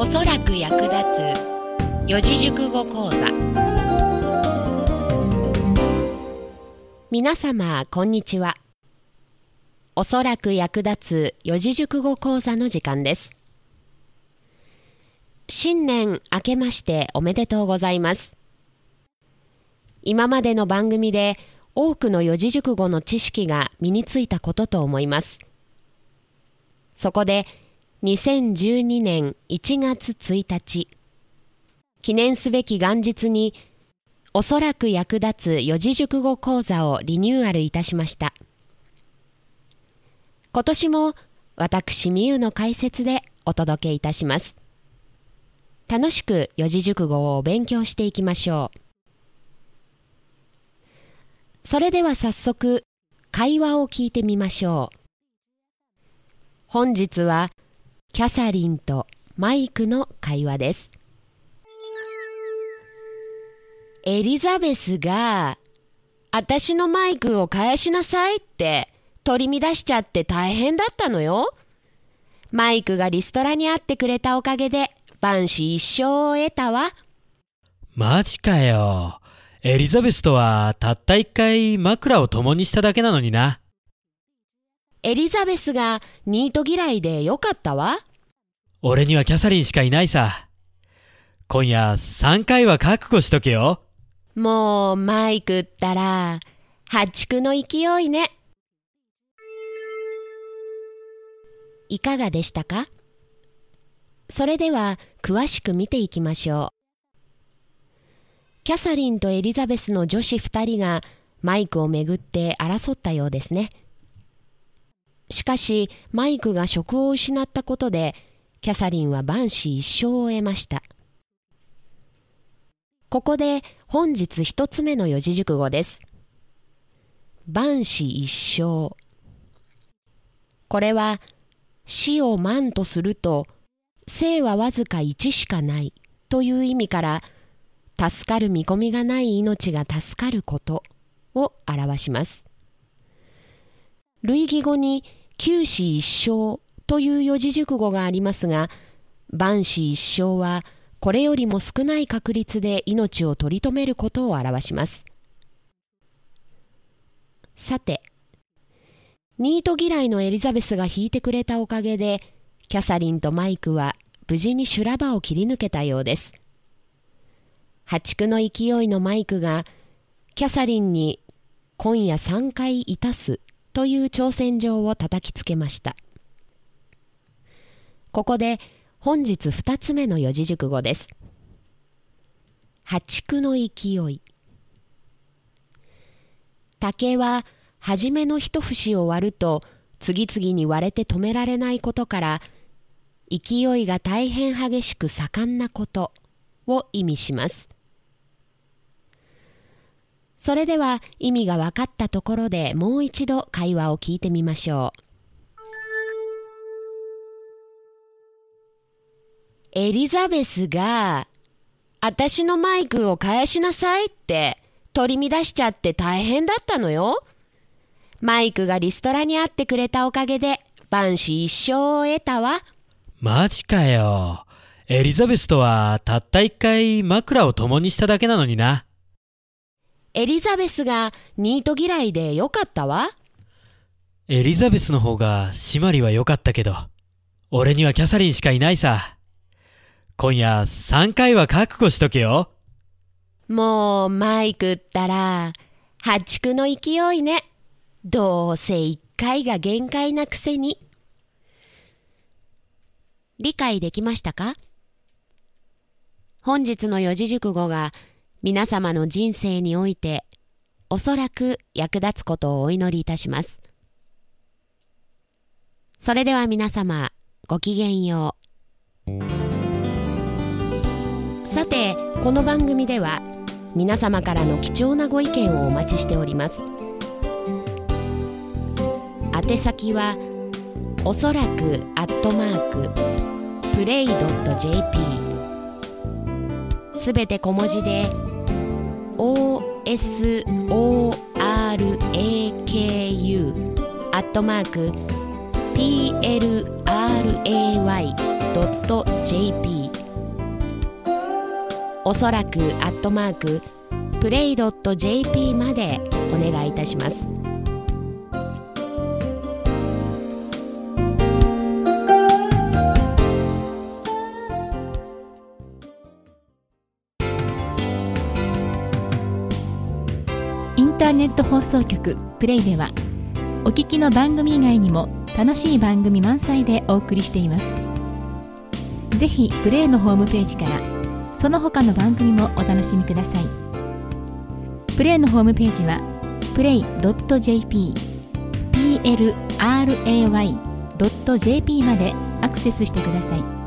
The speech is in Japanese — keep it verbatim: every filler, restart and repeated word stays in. おそらく役立つ四字熟語講座。皆様こんにちは。おそらく役立つ四字熟語講座の時間です。新年明けましておめでとうございます。今までの番組で多くの四字熟語の知識が身についたことと思います。そこでにせんじゅうにねんいちがつついたち、記念すべき元日におそらく役立つ四字熟語講座をリニューアルいたしました。今年も私みゆの解説でお届けいたします。楽しく四字熟語を勉強していきましょう。それでは早速会話を聞いてみましょう。本日はキャサリンとマイクの会話です。エリザベスが私のマイクを返しなさいって取り乱しちゃって大変だったのよ。マイクがリストラに会ってくれたおかげで万事一生を得たわ。マジかよ。エリザベスとはたった一回枕を共にしただけなのにな。エリザベスがニート嫌いでよかったわ。俺にはキャサリンしかいないさ。今夜さんかいは覚悟しとけよ。もうマイクったら破竹の勢いね。いかがでしたか？それでは詳しく見ていきましょう。キャサリンとエリザベスの女子ふたりがマイクをめぐって争ったようですね。しかしマイクが職を失ったことでキャサリンは万事一生を得ました。ここで本日一つ目の四字熟語です。万事一生。これは死を万とすると生はわずか一しかないという意味から助かる見込みがない命が助かることを表します。類義語に九死一生という四字熟語がありますが、万死一生はこれよりも少ない確率で命を取り留めることを表します。さて、ニート嫌いのエリザベスが引いてくれたおかげで、キャサリンとマイクは無事に修羅場を切り抜けたようです。破竹の勢いのマイクがキャサリンに今夜さんかい致すという挑戦状を叩きつけました。ここで本日ふたつめの四字熟語です。破竹の勢い。竹は初めの一節を割ると次々に割れて止められないことから勢いが大変激しく盛んなことを意味します。それでは意味が分かったところでもう一度会話を聞いてみましょう。エリザベスが私のマイクを返しなさいって取り乱しちゃって大変だったのよ。マイクがリストラに会ってくれたおかげで万事一生を得たわ。マジかよ。エリザベスとはたった一回枕を共にしただけなのにな。エリザベスがニート嫌いでよかったわ。エリザベスの方がシマリは良かったけど、俺にはキャサリンしかいないさ。今夜さんかいは覚悟しとけよ。もうマイクったら破竹の勢いね。どうせいっかいが限界なくせに。理解できましたか？本日の四字熟語が皆様の人生においておそらく役立つことをお祈りいたします。それでは皆様ごきげんよう。さて、この番組では皆様からの貴重なご意見をお待ちしております。宛先はおそらくアットマークプレイドット ジェーピー、 すべて小文字でオーエスオーアールエーケーユーアットマークピーエルアールエーワイドットジェーピーおそらくアットマークプレイ .jp までお願いいたします。インターネット放送局プレイではお聞きの番組以外にも楽しい番組満載でお送りしています。ぜひプレイのホームページからその他の番組もお楽しみください。プレイのホームページは プレイ ドット ジェイピー プレイ ドット ジェイピー までアクセスしてください。